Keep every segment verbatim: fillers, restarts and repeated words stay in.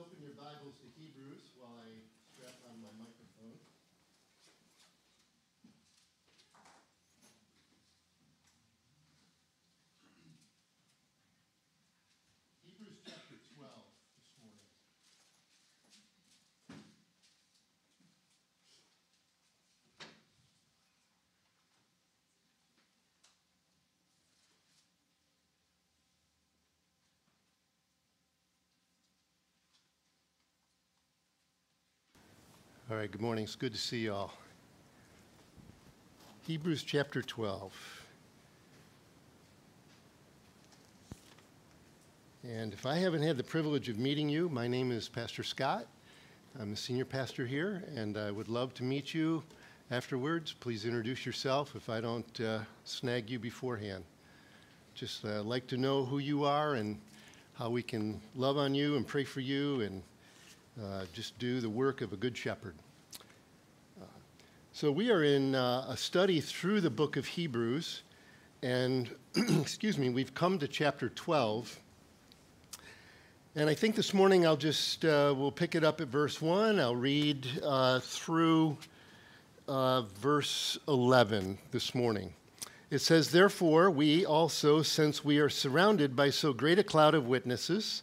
open your Bibles to Hebrews while I strap on my microphone. Hebrews chapter twelve this morning. All right, good morning. It's good to see y'all. Hebrews chapter twelve. And if I haven't had the privilege of meeting you, my name is Pastor Scott. I'm the senior pastor here, and I would love to meet you afterwards. Please introduce yourself if I don't uh, snag you beforehand. Just uh, like to know who you are and how we can love on you and pray for you and Uh, just do the work of a good shepherd. Uh, so we are in uh, a study through the book of Hebrews, and excuse me, we've come to chapter twelve. And I think this morning I'll just, uh, we'll pick it up at verse one. I'll read uh, through uh, verse eleven this morning. It says, "Therefore we also, since we are surrounded by so great a cloud of witnesses,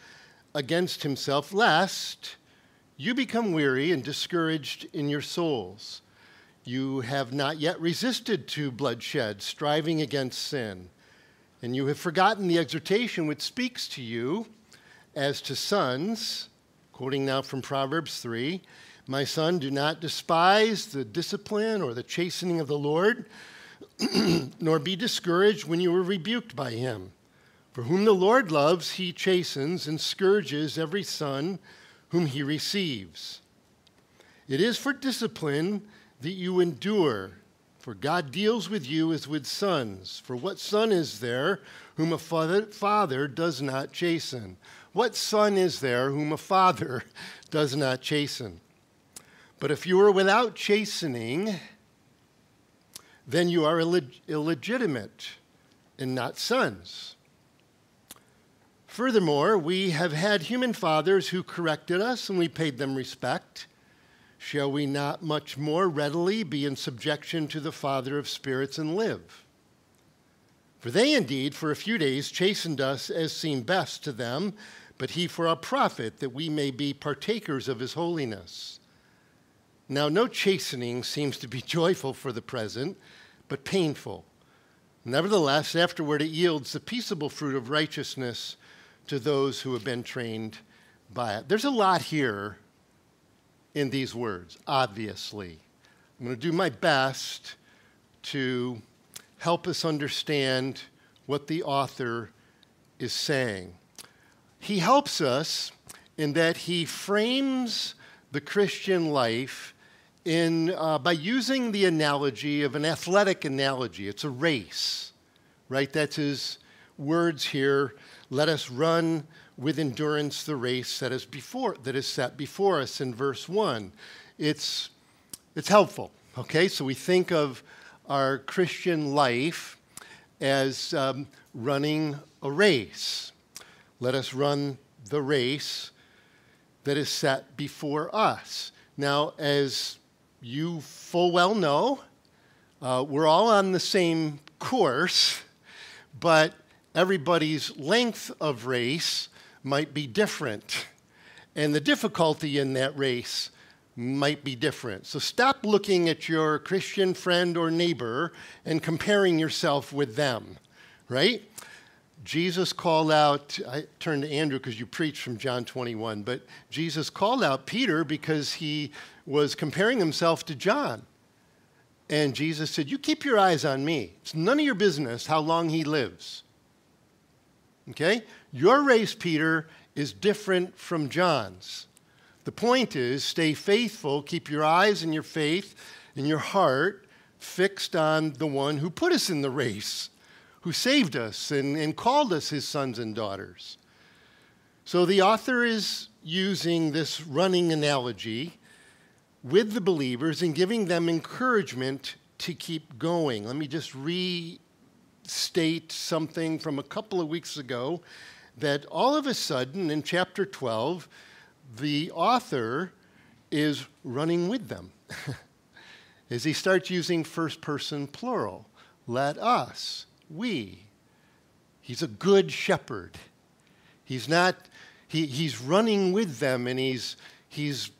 against himself, lest you become weary and discouraged in your souls. You have not yet resisted to bloodshed, striving against sin, and you have forgotten the exhortation which speaks to you as to sons," quoting now from Proverbs three, "My son, do not despise the discipline or the chastening of the Lord, nor be discouraged when you are rebuked by him. For whom the Lord loves, he chastens and scourges every son whom he receives. It is for discipline that you endure, for God deals with you as with sons. For what son is there whom a father does not chasten? What son is there whom a father does not chasten? But if you are without chastening, then you are illeg- illegitimate and not sons. Furthermore, we have had human fathers who corrected us, and we paid them respect. Shall we not much more readily be in subjection to the Father of spirits and live? For they indeed for a few days chastened us as seemed best to them, but he for our profit, that we may be partakers of his holiness. Now no chastening seems to be joyful for the present, but painful. Nevertheless, afterward it yields the peaceable fruit of righteousness to those who have been trained by it." There's a lot here in these words, obviously. I'm going to do my best to help us understand what the author is saying. He helps us in that he frames the Christian life in uh, by using the analogy of an athletic analogy. It's a race, right? That's his words here. "Let us run with endurance the race that is before that is set before us" in verse one. It's, it's helpful, okay? So we think of our Christian life as um, running a race. Let us run the race that is set before us. Now, as you full well know, uh, we're all on the same course, but everybody's length of race might be different, and the difficulty in that race might be different. So stop looking at your Christian friend or neighbor and comparing yourself with them, right? Jesus called out, I turned to Andrew because you preached from John twenty-one, but Jesus called out Peter because he was comparing himself to John. And Jesus said, "You keep your eyes on me. It's none of your business how long he lives. Okay? Your race, Peter, is different from John's. The point is, stay faithful, keep your eyes and your faith and your heart fixed on the one who put us in the race, who saved us and, and called us his sons and daughters. So the author is using this running analogy with the believers and giving them encouragement to keep going. Let me just restate something from a couple of weeks ago, that all of a sudden in chapter twelve, the author is running with them as he starts using first person plural. Let us, we. He's a good shepherd. He's not, he, he's running with them, and he's, he's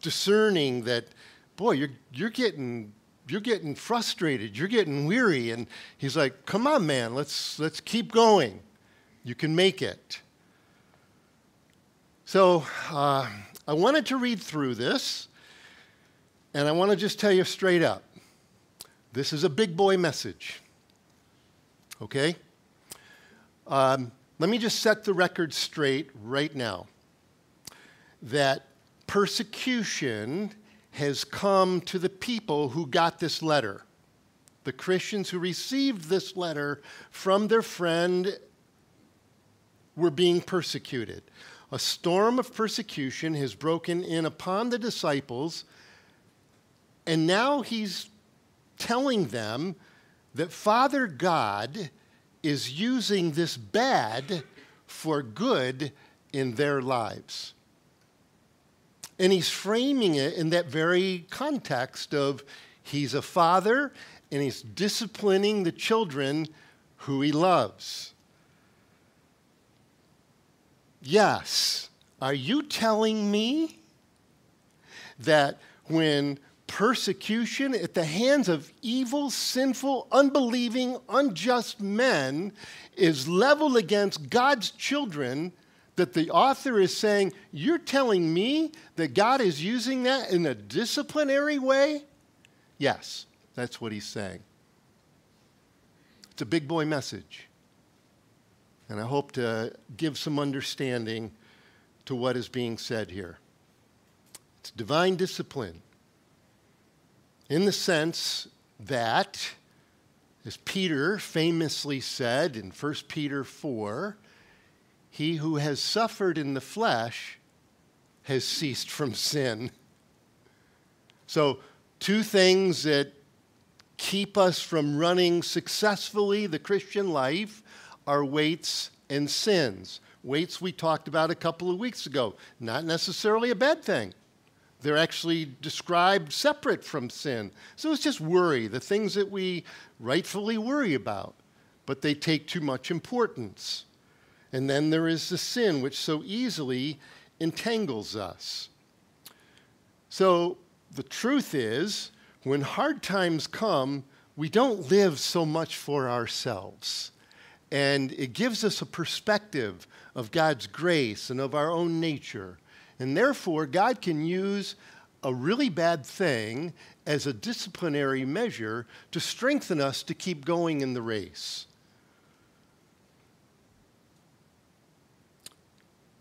discerning that, boy, you're, you're getting, you're getting frustrated. You're getting weary. And he's like, come on, man, let's, let's keep going. You can make it. So uh, I wanted to read through this, and I want to just tell you straight up, this is a big boy message, okay? Um, let me just set the record straight right now, that persecution has come to the people who got this letter, the Christians who received this letter from their friend were being persecuted. A storm of persecution has broken in upon the disciples, and now he's telling them that Father God is using this bad for good in their lives. And he's framing it in that very context of he's a father and he's disciplining the children who he loves. Yes, are you telling me that when persecution at the hands of evil, sinful, unbelieving, unjust men is leveled against God's children, that the author is saying, you're telling me that God is using that in a disciplinary way? Yes, that's what he's saying. It's a big boy message. And I hope to give some understanding to what is being said here. It's divine discipline in the sense that, as Peter famously said in First Peter four, he who has suffered in the flesh has ceased from sin. So two things that keep us from running successfully the Christian life are weights and sins. Weights we talked about a couple of weeks ago. Not necessarily a bad thing. They're actually described separate from sin. So it's just worry, the things that we rightfully worry about, but they take too much importance. And then there is the sin which so easily entangles us. So the truth is, when hard times come, we don't live so much for ourselves. And it gives us a perspective of God's grace and of our own nature. And therefore, God can use a really bad thing as a disciplinary measure to strengthen us to keep going in the race.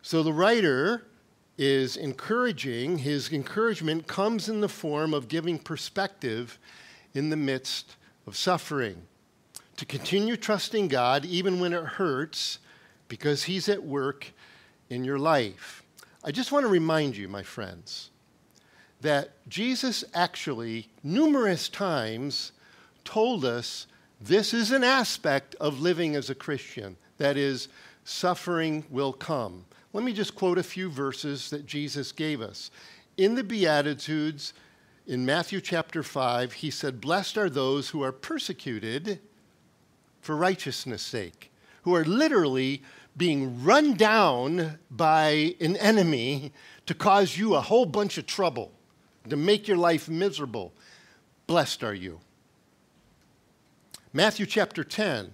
So the writer is encouraging. His encouragement comes in the form of giving perspective in the midst of suffering, to continue trusting God even when it hurts, because he's at work in your life. I just want to remind you, my friends, that Jesus actually numerous times told us this is an aspect of living as a Christian. That is, suffering will come. Let me just quote a few verses that Jesus gave us. In the Beatitudes, in Matthew chapter five, he said, "Blessed are those who are persecuted for righteousness' sake," who are literally being run down by an enemy to cause you a whole bunch of trouble, to make your life miserable. Blessed are you. Matthew chapter ten,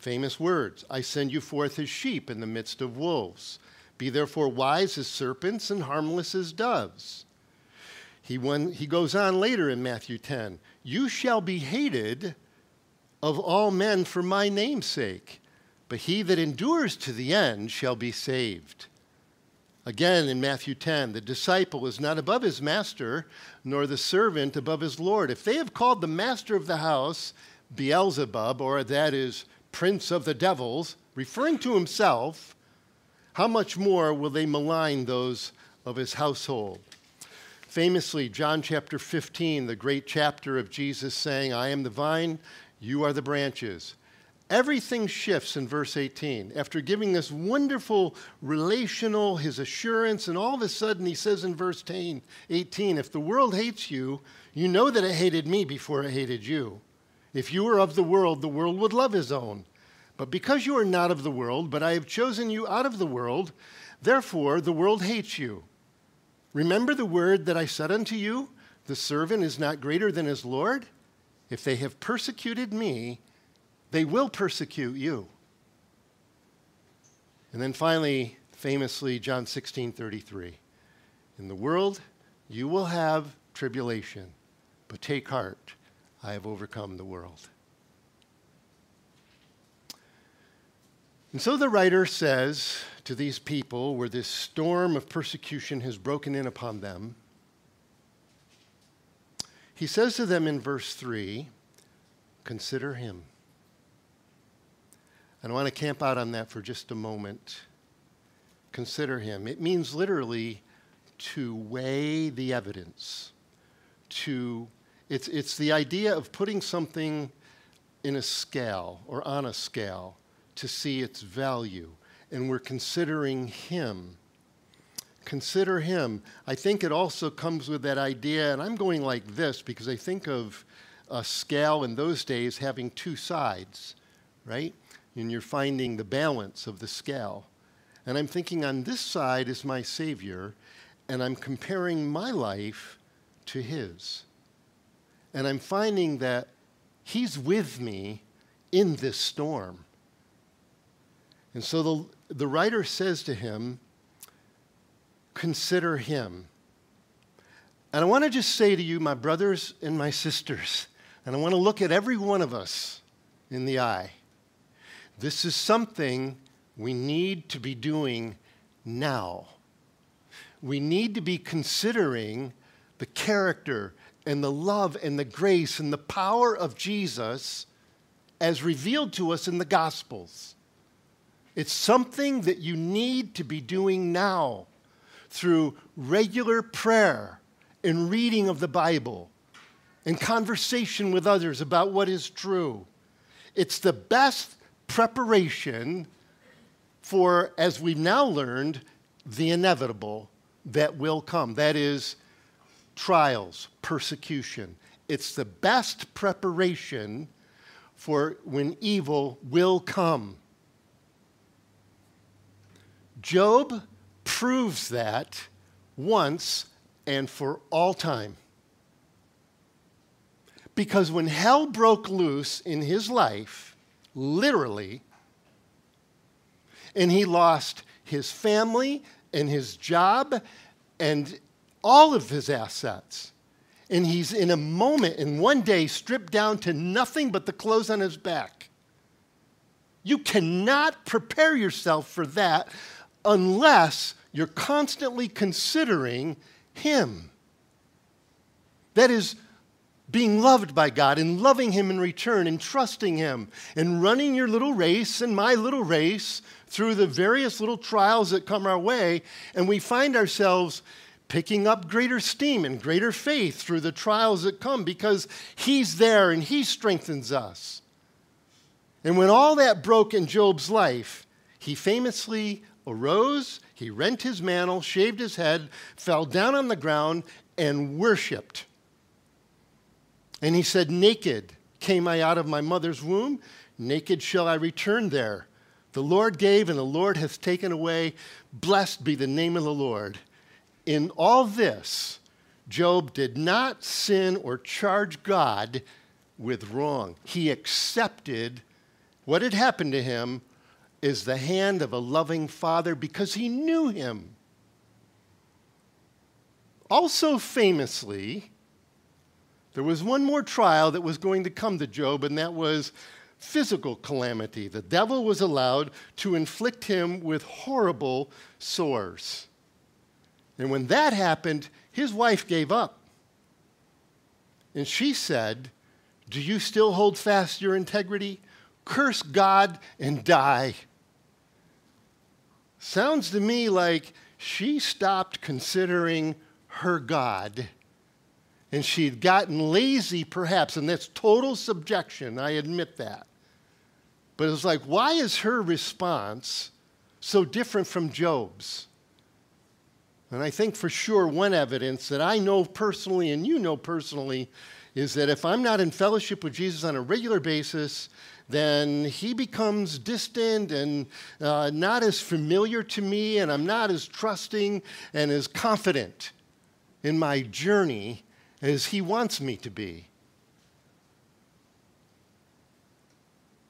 famous words, "I send you forth as sheep in the midst of wolves. Be therefore wise as serpents and harmless as doves." He, went, he goes on later in Matthew ten, "You shall be hated of all men for my name's sake, but he that endures to the end shall be saved." Again, in Matthew ten, the disciple is not above his master, nor the servant above his Lord. If they have called the master of the house Beelzebub, or that is, prince of the devils, referring to himself, how much more will they malign those of his household? Famously, John chapter fifteen, the great chapter of Jesus saying, I am the vine, you are the branches. Everything shifts in verse eighteen. After giving this wonderful relational, his assurance, and all of a sudden he says in verse eighteen, if the world hates you, you know that it hated me before it hated you. If you were of the world, the world would love his own. But because you are not of the world, but I have chosen you out of the world, therefore the world hates you. Remember the word that I said unto you, the servant is not greater than his Lord? If they have persecuted me, they will persecute you. And then finally, famously, John sixteen thirty-three. In the world, you will have tribulation, but take heart, I have overcome the world. And so the writer says to these people, where this storm of persecution has broken in upon them, he says to them in verse three, consider him. And I want to camp out on that for just a moment. Consider him. It means literally to weigh the evidence. To, it's, it's the idea of putting something in a scale or on a scale to see its value, and we're considering him. Consider him. I think it also comes with that idea, and I'm going like this because I think of a scale in those days having two sides, right? And you're finding the balance of the scale. And I'm thinking on this side is my Savior, and I'm comparing my life to his. And I'm finding that he's with me in this storm. And so the, the writer says to him, consider him. And I want to just say to you, my brothers and my sisters, and I want to look at every one of us in the eye. This is something we need to be doing now. We need to be considering the character and the love and the grace and the power of Jesus as revealed to us in the Gospels. It's something that you need to be doing now through regular prayer and reading of the Bible and conversation with others about what is true. It's the best preparation for, as we've now learned, the inevitable that will come. That is, trials, persecution. It's the best preparation for when evil will come. Job proves that once and for all time. Because when hell broke loose in his life, literally, and he lost his family and his job and all of his assets, and he's in a moment, in one day, stripped down to nothing but the clothes on his back. You cannot prepare yourself for that unless you're constantly considering him. That is being loved by God and loving him in return and trusting him and running your little race and my little race through the various little trials that come our way, and we find ourselves picking up greater steam and greater faith through the trials that come because he's there and he strengthens us. And when all that broke in Job's life, he famously arose, he rent his mantle, shaved his head, fell down on the ground, and worshiped. And he said, naked came I out of my mother's womb, naked shall I return there. The Lord gave, and the Lord hath taken away. Blessed be the name of the Lord. In all this, Job did not sin or charge God with wrong. He accepted what had happened to him is the hand of a loving father because he knew him. Also famously, there was one more trial that was going to come to Job, and that was physical calamity. The devil was allowed to inflict him with horrible sores. And when that happened, his wife gave up. And she said, "Do you still hold fast your integrity? Curse God and die." Sounds to me like she stopped considering her God, and she'd gotten lazy perhaps, and that's total subjection, I admit that. But it was like, why is her response so different from Job's? And I think for sure one evidence that I know personally and you know personally is that if I'm not in fellowship with Jesus on a regular basis, then he becomes distant and uh, not as familiar to me, and I'm not as trusting and as confident in my journey as he wants me to be.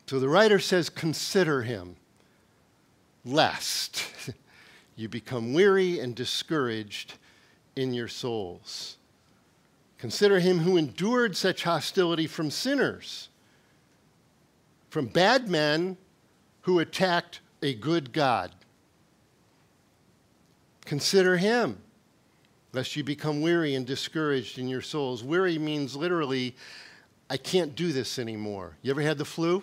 So the writer says, consider him, lest you become weary and discouraged in your souls. Consider him who endured such hostility from sinners, from bad men who attacked a good God. Consider him, lest you become weary and discouraged in your souls. Weary means literally, I can't do this anymore. You ever had the flu?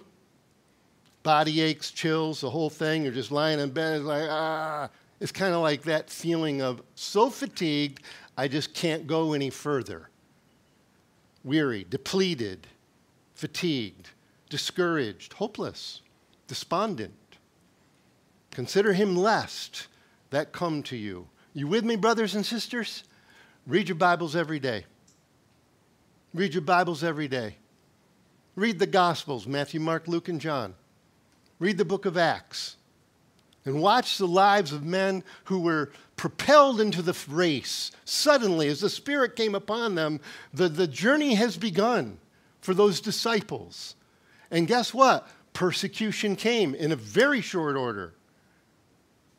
Body aches, chills, the whole thing. You're just lying in bed, it's like, ah. It's kind of like that feeling of so fatigued, I just can't go any further. Weary, depleted, fatigued, discouraged, hopeless, despondent. Consider him lest that come to you. You with me, brothers and sisters? Read your Bibles every day. Read your Bibles every day. Read the Gospels, Matthew, Mark, Luke, and John. Read the book of Acts. And watch the lives of men who were propelled into the race. Suddenly, as the Spirit came upon them, the, the journey has begun for those disciples. And guess what? Persecution came in a very short order.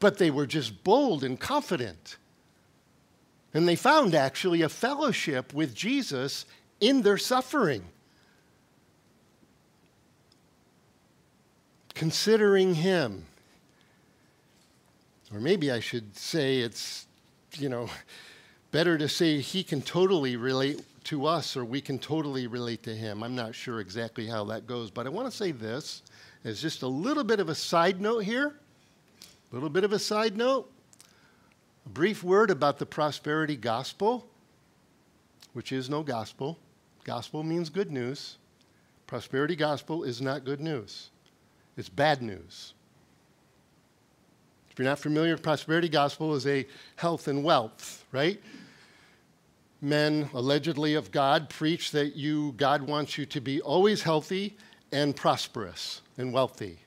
But they were just bold and confident. And they found actually a fellowship with Jesus in their suffering. Considering him. Or maybe I should say it's, you know, better to say he can totally relate to us, or we can totally relate to him. I'm not sure exactly how that goes, but I want to say this as just a little bit of a side note here, a little bit of a side note, a brief word about the prosperity gospel, which is no gospel. Gospel means good news. Prosperity gospel is not good news. It's bad news. If you're not familiar, prosperity gospel is a health and wealth, right? Men, allegedly of God, preach that you, God wants you to be always healthy and prosperous and wealthy.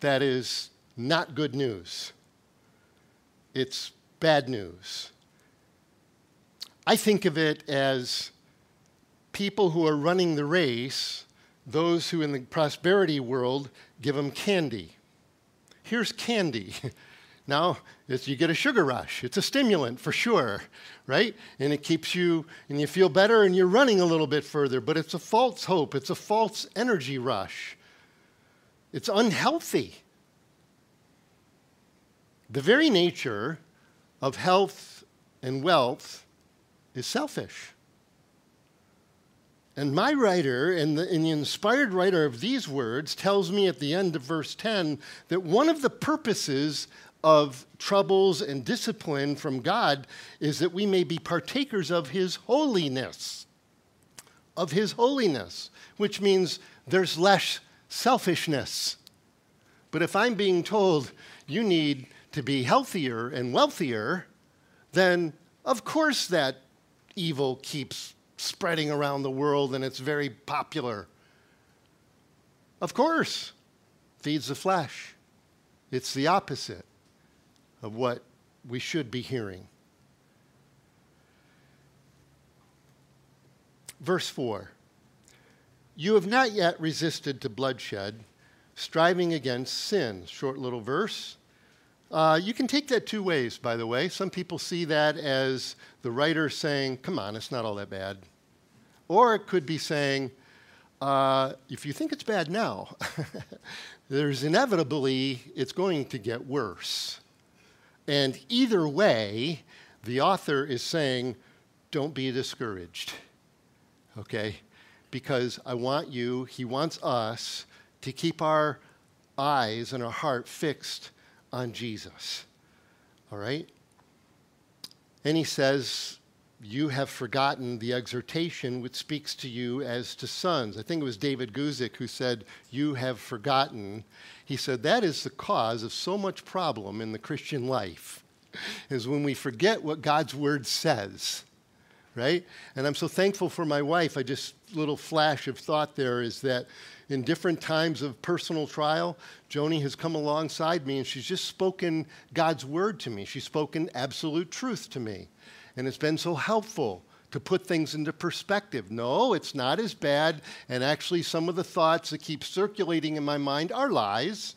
That is not good news. It's bad news. I think of it as people who are running the race, those who in the prosperity world give them candy. Here's candy. Now, it's, you get a sugar rush. It's a stimulant for sure, right? And it keeps you, and you feel better, and you're running a little bit further, but it's a false hope. It's a false energy rush. It's unhealthy. The very nature of health and wealth is selfish. And my writer, and the, and the inspired writer of these words, tells me at the end of verse ten that one of the purposes of troubles and discipline from God is that we may be partakers of his holiness, of his holiness, which means there's less selfishness. But if I'm being told you need to be healthier and wealthier, then of course that evil keeps spreading around the world, and it's very popular. Of course, feeds the flesh. It's the opposite of what we should be hearing. Verse four, you have not yet resisted to bloodshed, striving against sin. Short little verse. Uh, you can take that two ways, by the way. Some people see that as the writer saying, come on, it's not all that bad. Or it could be saying, uh, if you think it's bad now, there's inevitably, it's going to get worse. And either way, The author is saying, don't be discouraged, okay? Because I want you, he wants us to keep our eyes and our heart fixed on Jesus, all right? And he says, you have forgotten the exhortation which speaks to you as to sons. I think it was David Guzik who said, you have forgotten. He said, that is the cause of so much problem in the Christian life, is when we forget what God's word says, right? And I'm so thankful for my wife. I just, little flash of thought there is that in different times of personal trial, Joni has come alongside me and she's just spoken God's word to me. She's spoken absolute truth to me. And it's been so helpful to put things into perspective. No, it's not as bad. And actually, some of the thoughts that keep circulating in my mind are lies.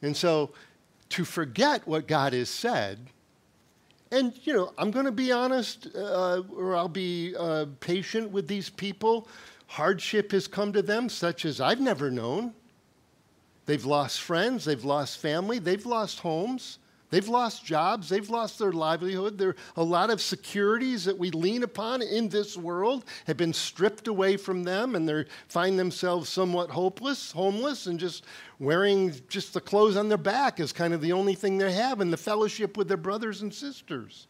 And so to forget what God has said, and, you know, I'm going to be honest, uh, or I'll be uh, patient with these people. Hardship has come to them such as I've never known. They've lost friends. They've lost family. They've lost homes. They've lost jobs. They've lost their livelihood. There are a lot of securities that we lean upon in this world have been stripped away from them, and they find themselves somewhat hopeless, homeless, and just wearing just the clothes on their back is kind of the only thing they have, and the fellowship with their brothers and sisters,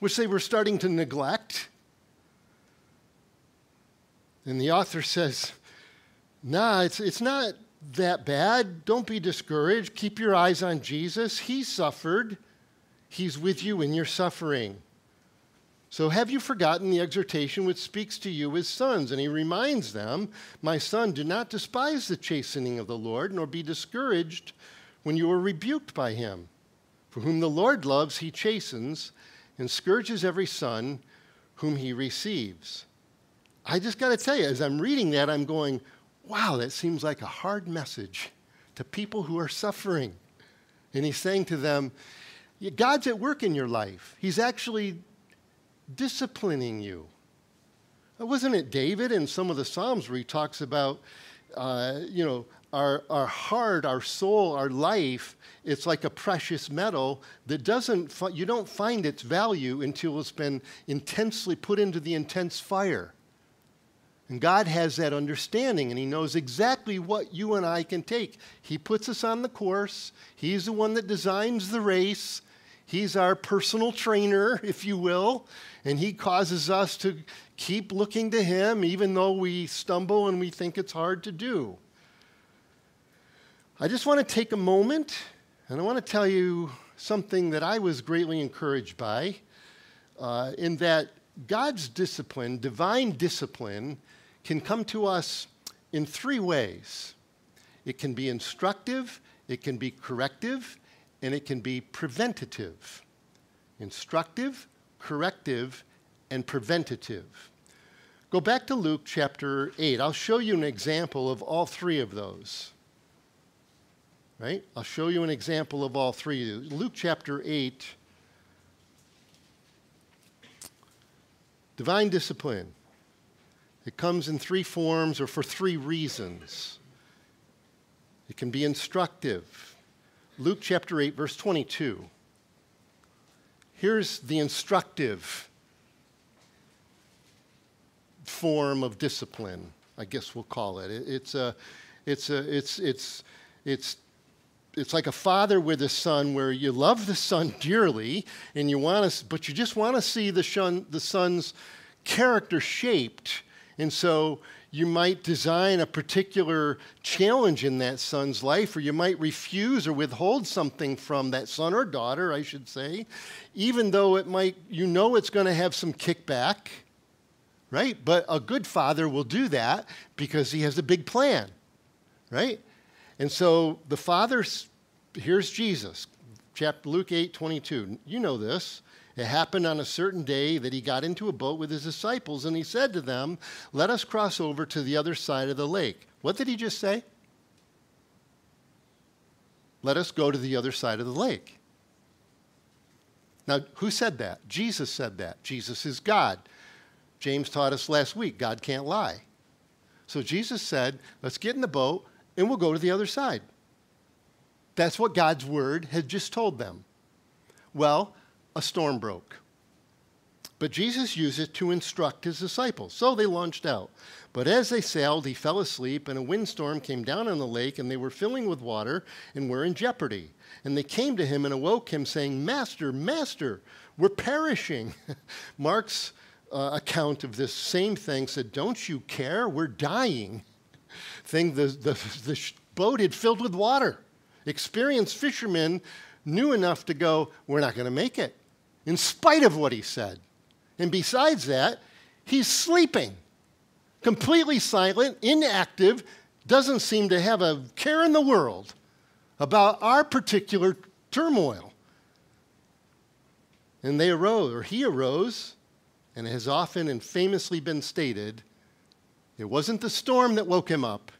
which they were starting to neglect. And the author says, nah, it's, it's not that bad. Don't be discouraged. Keep your eyes on Jesus. He suffered. He's with you in your suffering. So have you forgotten the exhortation which speaks to you as sons? And he reminds them, my son, do not despise the chastening of the Lord, nor be discouraged when you are rebuked by him. For whom the Lord loves, he chastens and scourges every son whom he receives. I just got to tell you, as I'm reading that, I'm going, wow, that seems like a hard message to people who are suffering. And he's saying to them, God's at work in your life. He's actually disciplining you. Wasn't it David in some of the Psalms where he talks about, uh, you know, our, our heart, our soul, our life, it's like a precious metal that doesn't, you don't find its value until it's been intensely put into the intense fire. And God has that understanding, and he knows exactly what you and I can take. He puts us on the course. He's the one that designs the race. He's our personal trainer, if you will, and he causes us to keep looking to him, even though we stumble and we think it's hard to do. I just want to take a moment, and I want to tell you something that I was greatly encouraged by, uh, in that God's discipline, divine discipline, can come to us in three ways. It can be instructive, it can be corrective, and it can be preventative. Instructive, corrective, and preventative. Go back to Luke chapter eight. I'll show you an example of all three of those. Right? I'll show you an example of all three. Luke chapter eight. Divine discipline. It comes in three forms or for three reasons. It can be instructive. Luke chapter eight, verse twenty-two. Here's the instructive form of discipline, I guess we'll call it. It's a, it's a, it's, it's, it's, It's like a father with a son where you love the son dearly, and you want to, but you just want to see the, shun, the son's character shaped. And so you might design a particular challenge in that son's life, or you might refuse or withhold something from that son or daughter, I should say, even though it might, you know it's going to have some kickback, right? But a good father will do that because he has a big plan, right? And so the Father, here's Jesus, chapter Luke eight, twenty-two. You know this. It happened on a certain day that he got into a boat with his disciples, and he said to them, let us cross over to the other side of the lake. What did he just say? Let us go to the other side of the lake. Now, who said that? Jesus said that. Jesus is God. James taught us last week, God can't lie. So Jesus said, let's get in the boat, and we'll go to the other side. That's what God's word had just told them. Well, a storm broke. But Jesus used it to instruct his disciples. So they launched out. But as they sailed, he fell asleep, and a windstorm came down on the lake, and they were filling with water and were in jeopardy. And they came to him and awoke him, saying, Master, Master, we're perishing. Mark's uh, account of this same thing said, don't you care? We're dying. Thing the, the, the boat had filled with water. Experienced fishermen knew enough to go, we're not going to make it, in spite of what he said. And besides that, he's sleeping, completely silent, inactive, doesn't seem to have a care in the world about our particular turmoil. And they arose, or he arose, and it has often and famously been stated, it wasn't the storm that woke him up,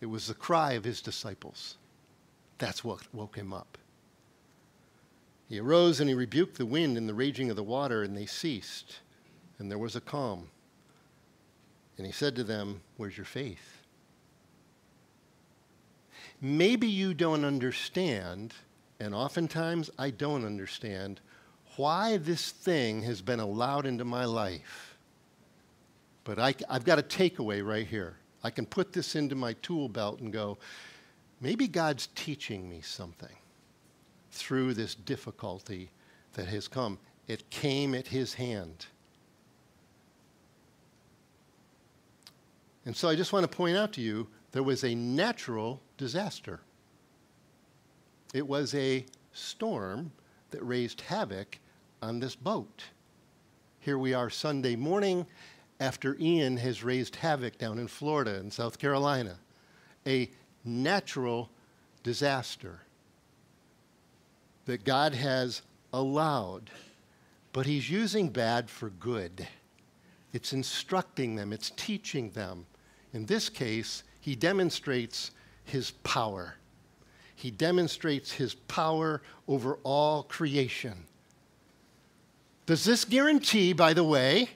it was the cry of his disciples. That's what woke him up. He arose and he rebuked the wind and the raging of the water, and they ceased, and there was a calm. And he said to them, where's your faith? Maybe you don't understand, and oftentimes I don't understand, why this thing has been allowed into my life. But I, I've got a takeaway right here. I can put this into my tool belt and go, maybe God's teaching me something through this difficulty that has come. It came at his hand. And so I just want to point out to you, there was a natural disaster. It was a storm that raised havoc on this boat. Here we are Sunday morning after Ian has raised havoc down in Florida and South Carolina. A natural disaster that God has allowed, but he's using bad for good. It's instructing them, it's teaching them. In this case, he demonstrates his power. He demonstrates his power over all creation. Does this guarantee, by the way,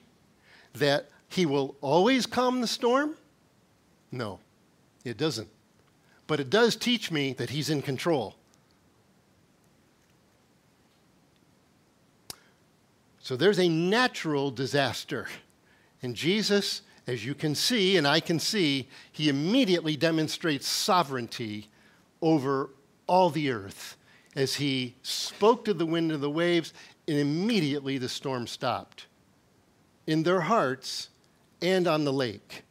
that he will always calm the storm? No, it doesn't. But it does teach me that he's in control. So there's a natural disaster. And Jesus, as you can see, and I can see, he immediately demonstrates sovereignty over all the earth. As he spoke to the wind and the waves, and immediately the storm stopped in their hearts and on the lake.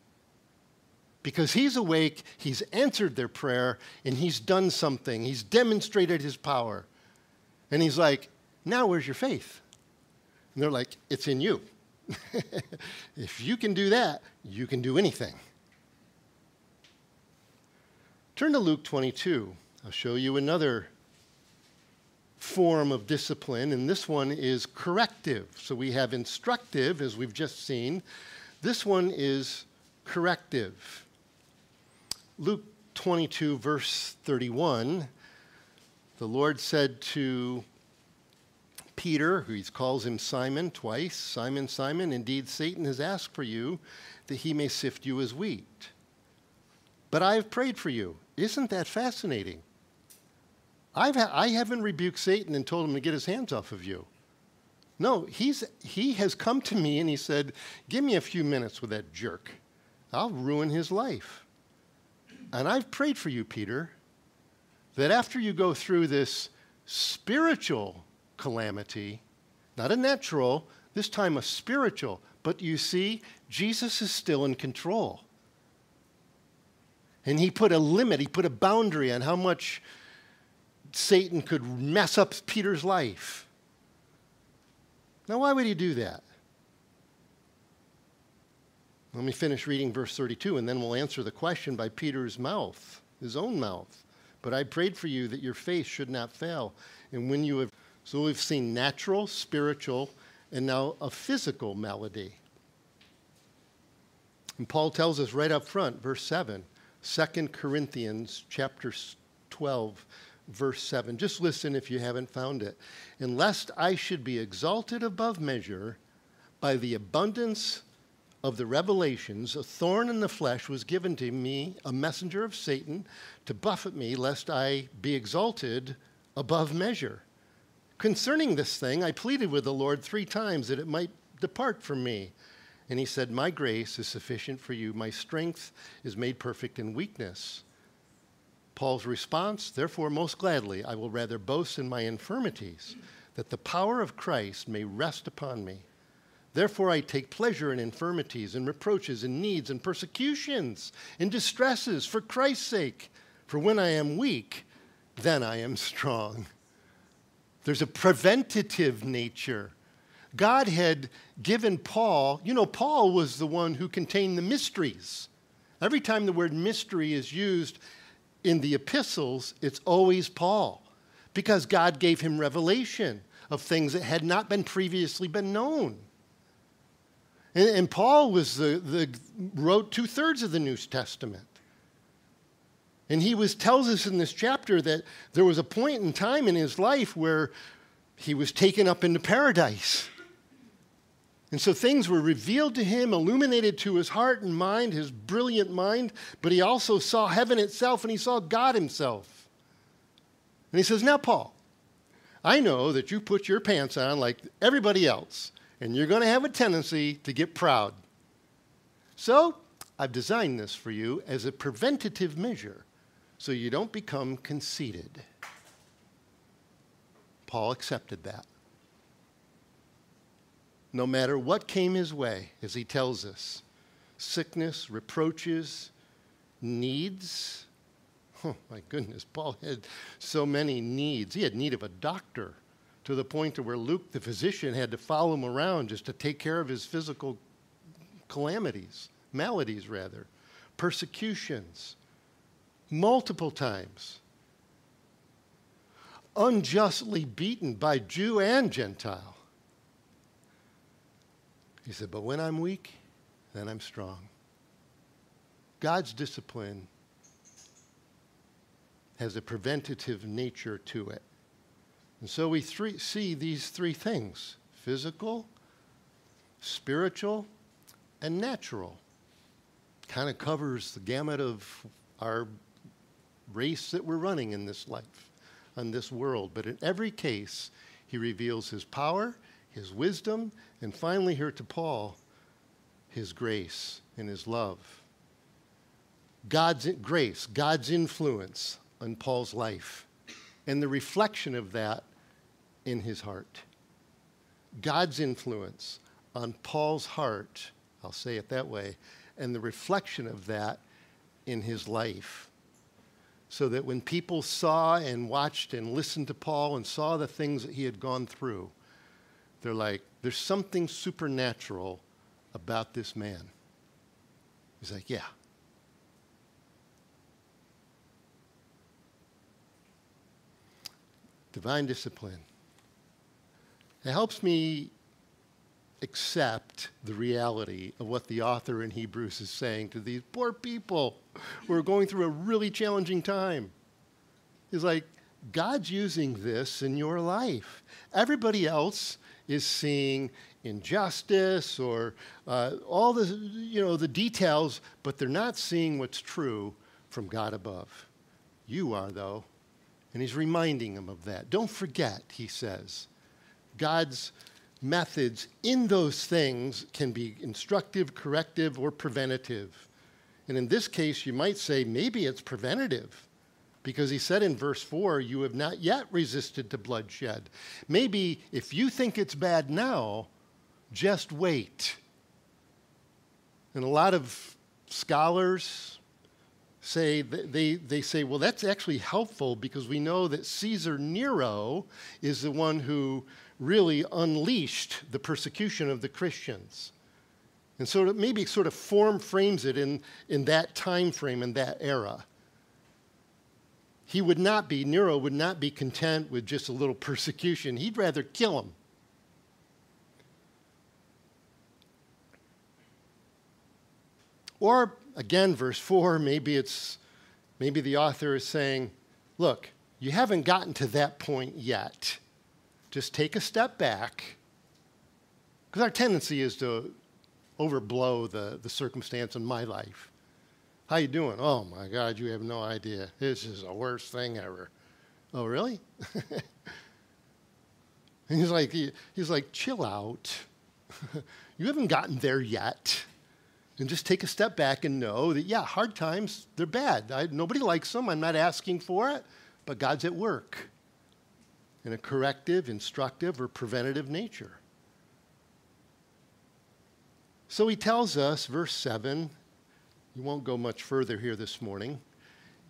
Because he's awake, he's answered their prayer, and he's done something. He's demonstrated his power. And he's like, now where's your faith? And they're like, it's in you. If you can do that, you can do anything. Turn to Luke twenty-two. I'll show you another form of discipline, and this one is corrective. So we have instructive, as we've just seen. This one is corrective. Luke twenty-two, verse thirty-one, the Lord said to Peter, who he calls him Simon twice, Simon, Simon, indeed Satan has asked for you that he may sift you as wheat. But I have prayed for you. Isn't that fascinating? I've ha I haven't rebuked Satan and told him to get his hands off of you. No, he's, he has come to me and he said, give me a few minutes with that jerk. I'll ruin his life. And I've prayed for you, Peter, that after you go through this spiritual calamity, not a natural, this time a spiritual. But you see, Jesus is still in control. And he put a limit, he put a boundary on how much Satan could mess up Peter's life. Now, why would he do that? Let me finish reading verse thirty-two, and then we'll answer the question by Peter's mouth, his own mouth. But I prayed for you that your faith should not fail. And when you have... So we've seen natural, spiritual, and now a physical malady. And Paul tells us right up front, verse seven, Second Corinthians chapter twelve, verse seven. Just listen if you haven't found it. And lest I should be exalted above measure by the abundance of the revelations, a thorn in the flesh was given to me, a messenger of Satan, to buffet me, lest I be exalted above measure. Concerning this thing, I pleaded with the Lord three times that it might depart from me. And he said, my grace is sufficient for you. My strength is made perfect in weakness. Paul's response, therefore, most gladly, I will rather boast in my infirmities, that the power of Christ may rest upon me. Therefore, I take pleasure in infirmities and reproaches and needs and persecutions and distresses for Christ's sake. For when I am weak, then I am strong. There's a preventative nature. God had given Paul, you know, Paul was the one who contained the mysteries. Every time the word mystery is used in the epistles, it's always Paul, because God gave him revelation of things that had not been previously been known. And, and Paul was the, the wrote two-thirds of the New Testament. And he was, tells us in this chapter that there was a point in time in his life where he was taken up into paradise. And so things were revealed to him, illuminated to his heart and mind, his brilliant mind, but he also saw heaven itself and he saw God himself. And he says, now, Paul, I know that you put your pants on like everybody else, and you're going to have a tendency to get proud. So I've designed this for you as a preventative measure so you don't become conceited. Paul accepted that. No matter what came his way, as he tells us, sickness, reproaches, needs. Oh, my goodness, Paul had so many needs. He had need of a doctor to the point to where Luke, the physician, had to follow him around just to take care of his physical calamities, maladies rather, persecutions, multiple times. Unjustly beaten by Jew and Gentile. He said, but when I'm weak, then I'm strong. God's discipline has a preventative nature to it. And so we three, see these three things, physical, spiritual, and natural. Kind of covers the gamut of our race that we're running in this life, on this world. But in every case, he reveals his power, his wisdom, and finally here to Paul, his grace and his love. God's grace, God's influence on Paul's life, and the reflection of that in his heart. God's influence on Paul's heart, I'll say it that way, and the reflection of that in his life. So that when people saw and watched and listened to Paul and saw the things that he had gone through, they're like, there's something supernatural about this man. He's like, yeah. Divine discipline. It helps me accept the reality of what the author in Hebrews is saying to these poor people who are going through a really challenging time. He's like, God's using this in your life. Everybody else is seeing injustice or uh, all the, you know, the details, but they're not seeing what's true from God above. You are, though, and he's reminding them of that. Don't forget, he says, God's methods in those things can be instructive, corrective, or preventative. And in this case, you might say maybe it's preventative. Because he said in verse four, you have not yet resisted to bloodshed. Maybe if you think it's bad now, just wait. And a lot of scholars say, they, they say, well, that's actually helpful because we know that Caesar Nero is the one who really unleashed the persecution of the Christians. And so it maybe sort of form frames it in, in that time frame, in that era. He would not be, Nero would not be content with just a little persecution. He'd rather kill him. Or, again, verse four, maybe it's, maybe the author is saying, look, you haven't gotten to that point yet. Just take a step back. Because our tendency is to overblow the, the circumstance in my life. How you doing? Oh, my God, you have no idea. This is the worst thing ever. Oh, really? And he's like, he, he's like, chill out. You haven't gotten there yet. And just take a step back and know that, yeah, hard times, they're bad. I, nobody likes them. I'm not asking for it, but God's at work in a corrective, instructive, or preventative nature. So he tells us, verse seven, you won't go much further here this morning.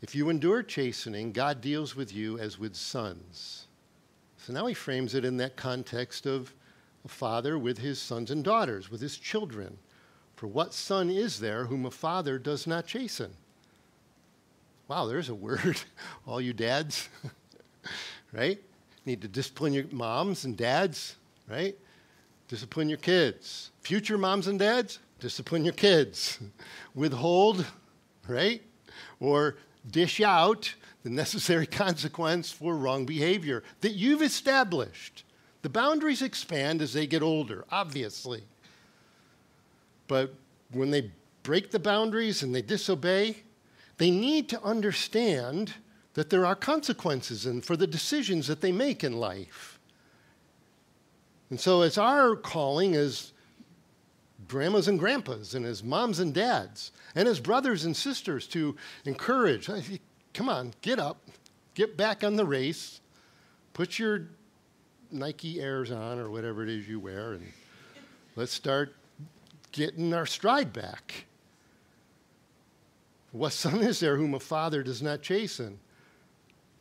If you endure chastening, God deals with you as with sons. So now he frames it in that context of a father with his sons and daughters, with his children. For what son is there whom a father does not chasten? Wow, there's a word, all you dads, right? Need to discipline your moms and dads, right? Discipline your kids. Future moms and dads, discipline your kids. Withhold, right? Or dish out the necessary consequence for wrong behavior that you've established. The boundaries expand as they get older, obviously. But when they break the boundaries and they disobey, they need to understand that there are consequences and for the decisions that they make in life. And so it's our calling as grandmas and grandpas and as moms and dads and as brothers and sisters to encourage, come on, get up, get back on the race, put your Nike Airs on or whatever it is you wear, and let's start getting our stride back. What son is there whom a father does not chasten?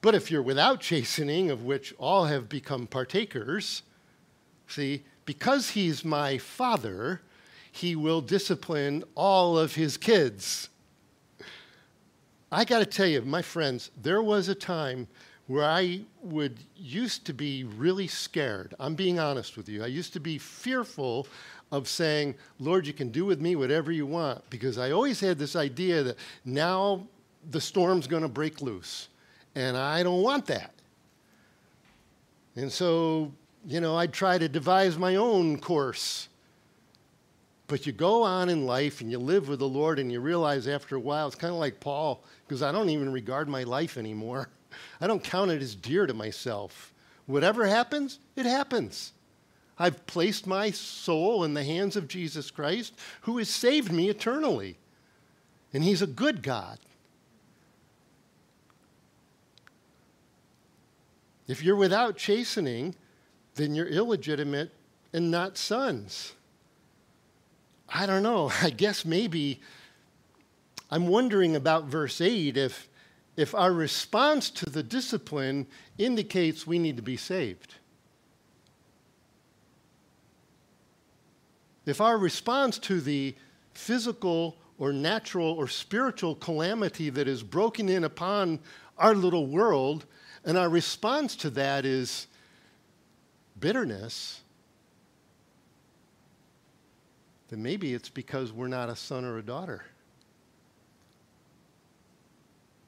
But if you're without chastening, of which all have become partakers, see, because he's my father, he will discipline all of his kids. I got to tell you, my friends, there was a time where I would used to be really scared. I'm being honest with you. I used to be fearful of saying, Lord, you can do with me whatever you want, because I always had this idea that now the storm's going to break loose, and I don't want that. And so, you know, I'd try to devise my own course. But you go on in life, and you live with the Lord, and you realize after a while, it's kind of like Paul, because I don't even regard my life anymore. I don't count it as dear to myself. Whatever happens, it happens. I've placed my soul in the hands of Jesus Christ, who has saved me eternally. And he's a good God. If you're without chastening, then you're illegitimate and not sons. I don't know. I guess maybe I'm wondering about verse eight, if, if our response to the discipline indicates we need to be saved. If our response to the physical or natural or spiritual calamity that is broken in upon our little world, and our response to that is bitterness, then maybe it's because we're not a son or a daughter.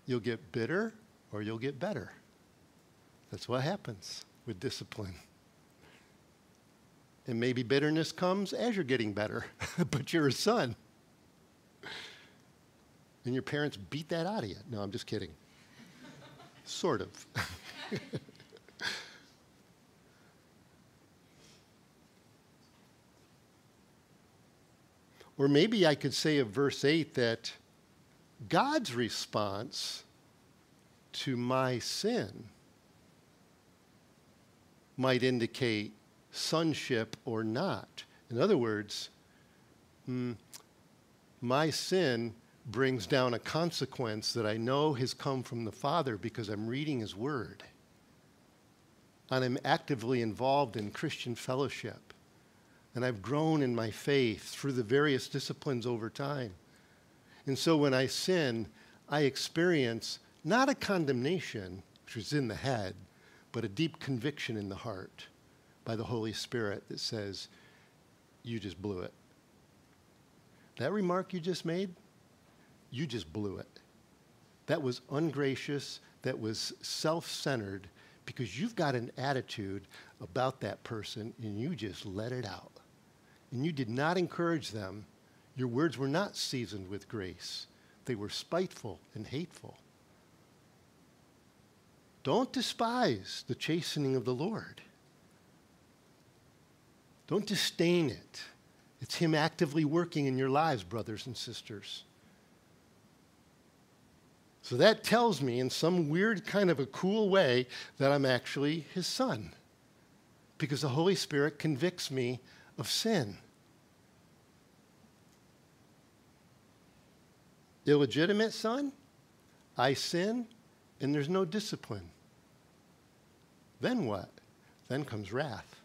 You'll get bitter or you'll get better. That's what happens with discipline. And maybe bitterness comes as you're getting better, but you're a son. And your parents beat that out of you. No, I'm just kidding. Sort of. Or maybe I could say of verse eight that God's response to my sin might indicate sonship or not. In other words, mm, my sin brings down a consequence that I know has come from the Father because I'm reading his word. And I'm actively involved in Christian fellowship. And I've grown in my faith through the various disciplines over time. And so when I sin, I experience not a condemnation, which was in the head, but a deep conviction in the heart by the Holy Spirit that says, you just blew it. That remark you just made, you just blew it. That was ungracious, that was self-centered, because you've got an attitude about that person and you just let it out. And you did not encourage them. Your words were not seasoned with grace. They were spiteful and hateful. Don't despise the chastening of the Lord. Don't disdain it. It's him actively working in your lives, brothers and sisters. So that tells me in some weird kind of a cool way that I'm actually his son, because the Holy Spirit convicts me of sin. Illegitimate son, I sin, and there's no discipline. Then what? Then comes wrath.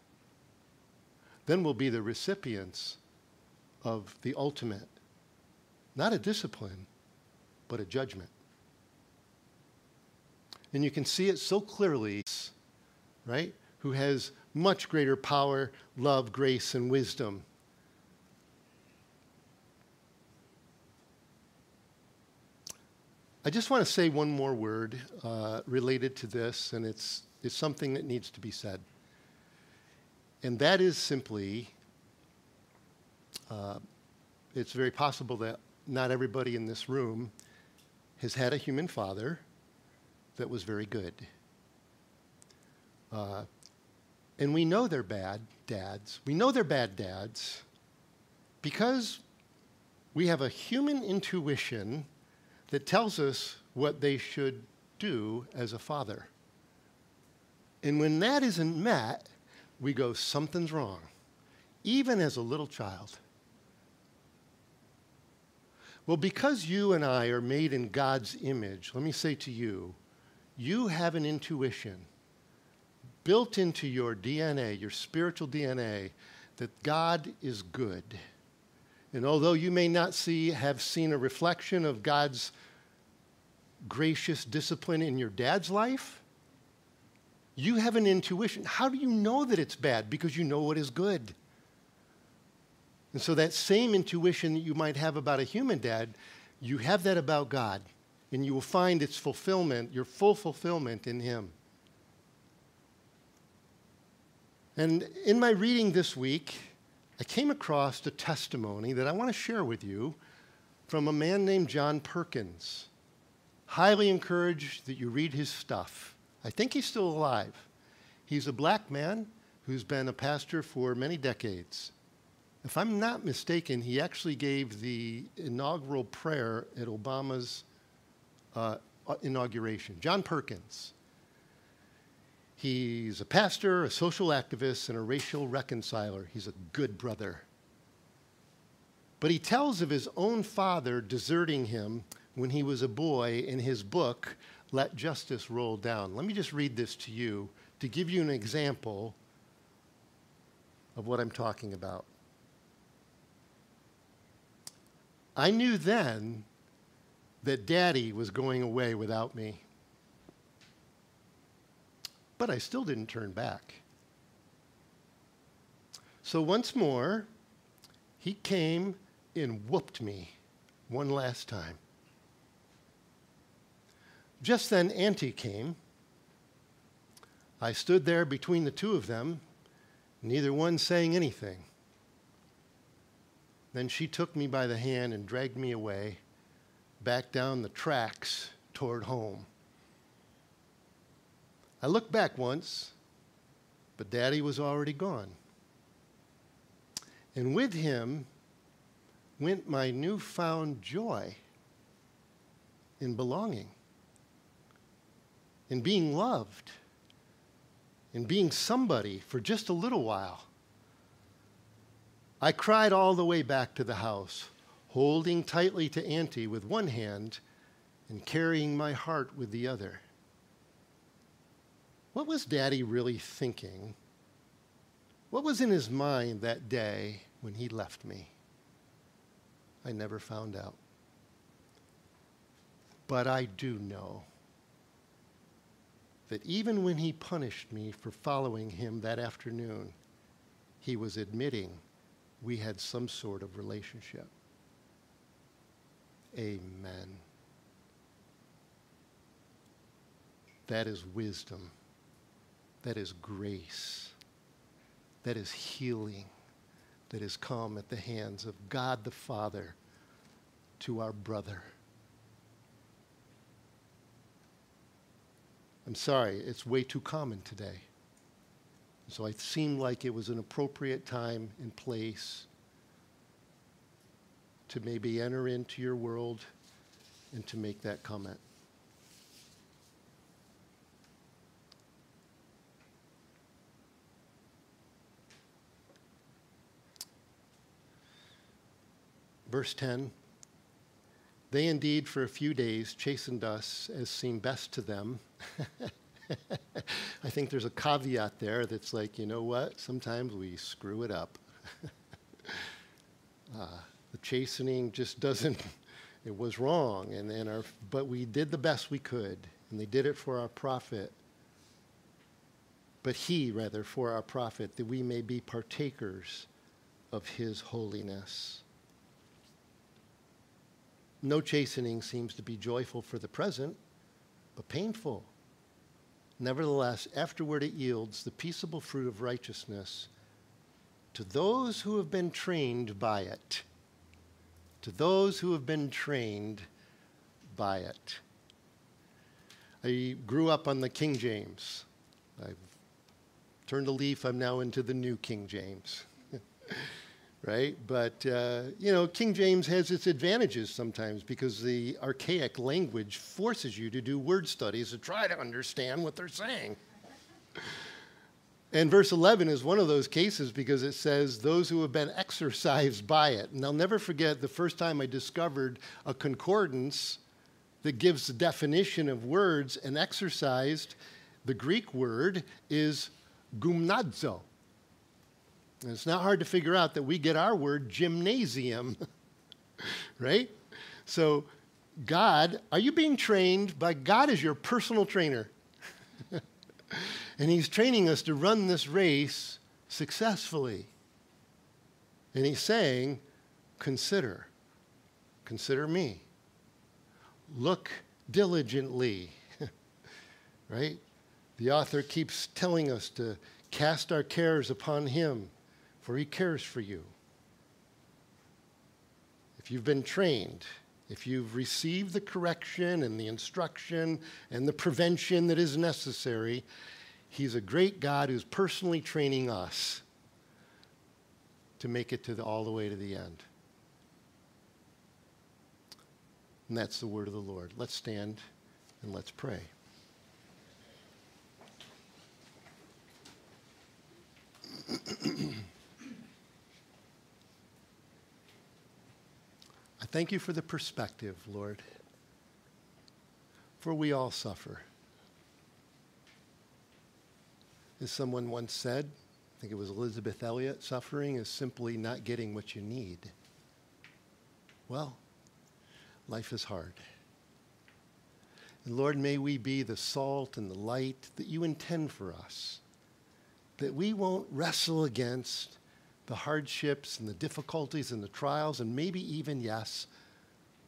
Then we'll be the recipients of the ultimate, not a discipline, but a judgment. And you can see it so clearly, right? Who has much greater power, love, grace, and wisdom. I just want to say one more word uh, related to this, and it's, it's something that needs to be said. And that is simply, uh, it's very possible that not everybody in this room has had a human father that was very good. Uh, and we know they're bad dads. We know they're bad dads because we have a human intuition that tells us what they should do as a father. And when that isn't met, we go, something's wrong, even as a little child. Well, because you and I are made in God's image, let me say to you, you have an intuition built into your D N A, your spiritual D N A, that God is good. And although you may not see, have seen a reflection of God's gracious discipline in your dad's life, you have an intuition. How do you know that it's bad? Because you know what is good. And so that same intuition that you might have about a human dad, you have that about God. And you will find its fulfillment, your full fulfillment in him. And in my reading this week, I came across a testimony that I want to share with you from a man named John Perkins. Highly encouraged that you read his stuff. I think he's still alive. He's a black man who's been a pastor for many decades. If I'm not mistaken, he actually gave the inaugural prayer at Obama's uh, inauguration. John Perkins. He's a pastor, a social activist, and a racial reconciler. He's a good brother. But he tells of his own father deserting him when he was a boy in his book, Let Justice Roll Down. Let me just read this to you to give you an example of what I'm talking about. I knew then that Daddy was going away without me. But I still didn't turn back. So once more, he came and whooped me one last time. Just then, Auntie came. I stood there between the two of them, neither one saying anything. Then she took me by the hand and dragged me away, back down the tracks toward home. I looked back once, but Daddy was already gone. And with him went my newfound joy in belonging, in being loved, in being somebody for just a little while. I cried all the way back to the house, holding tightly to Auntie with one hand and carrying my heart with the other. What was Daddy really thinking? What was in his mind that day when he left me? I never found out. But I do know that even when he punished me for following him that afternoon, he was admitting we had some sort of relationship. Amen. That is wisdom. That is grace, that is healing, that has come at the hands of God the Father to our brother. I'm sorry, it's way too common today. So it seemed like it was an appropriate time and place to maybe enter into your world and to make that comment. Verse ten, they indeed for a few days chastened us as seemed best to them. I think there's a caveat there that's like, you know what? Sometimes we screw it up. uh, the chastening just doesn't, it was wrong. And, and our, but we did the best we could. And they did it for our profit. But he, rather, for our profit, that we may be partakers of his holiness. No chastening seems to be joyful for the present, but painful. Nevertheless, afterward it yields the peaceable fruit of righteousness to those who have been trained by it. To those who have been trained by it. I grew up on the King James. I've turned a leaf. I'm now into the new King James. Right? But, uh, you know, King James has its advantages sometimes because the archaic language forces you to do word studies to try to understand what they're saying. And verse eleven is one of those cases because it says, those who have been exercised by it. And I'll never forget the first time I discovered a concordance that gives the definition of words and exercised. The Greek word is gymnazo. And it's not hard to figure out that we get our word gymnasium, right? So God, are you being trained by God as your personal trainer? And he's training us to run this race successfully. And he's saying, consider, consider me. Look diligently, right? The author keeps telling us to cast our cares upon him, for he cares for you. If you've been trained, if you've received the correction and the instruction and the prevention that is necessary, he's a great God who's personally training us to make it to the, all the way to the end. And that's the word of the Lord. Let's stand and let's pray. I thank you for the perspective, Lord, for we all suffer. As someone once said, I think it was Elizabeth Elliot, suffering is simply not getting what you need. Well, life is hard. And Lord, may we be the salt and the light that you intend for us, that we won't wrestle against the hardships and the difficulties and the trials and maybe even, yes,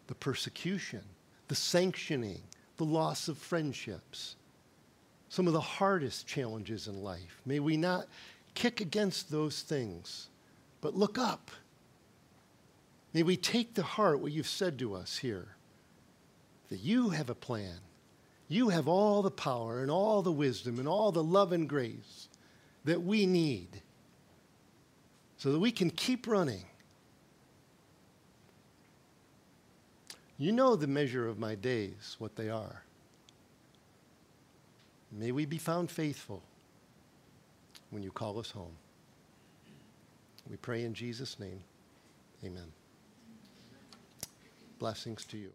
the persecution, the sanctioning, the loss of friendships, some of the hardest challenges in life. May we not kick against those things, but look up. May we take to heart what you've said to us here, that you have a plan. You have all the power and all the wisdom and all the love and grace that we need so that we can keep running. You know the measure of my days, what they are. May we be found faithful when you call us home. We pray in Jesus' name, amen. Blessings to you.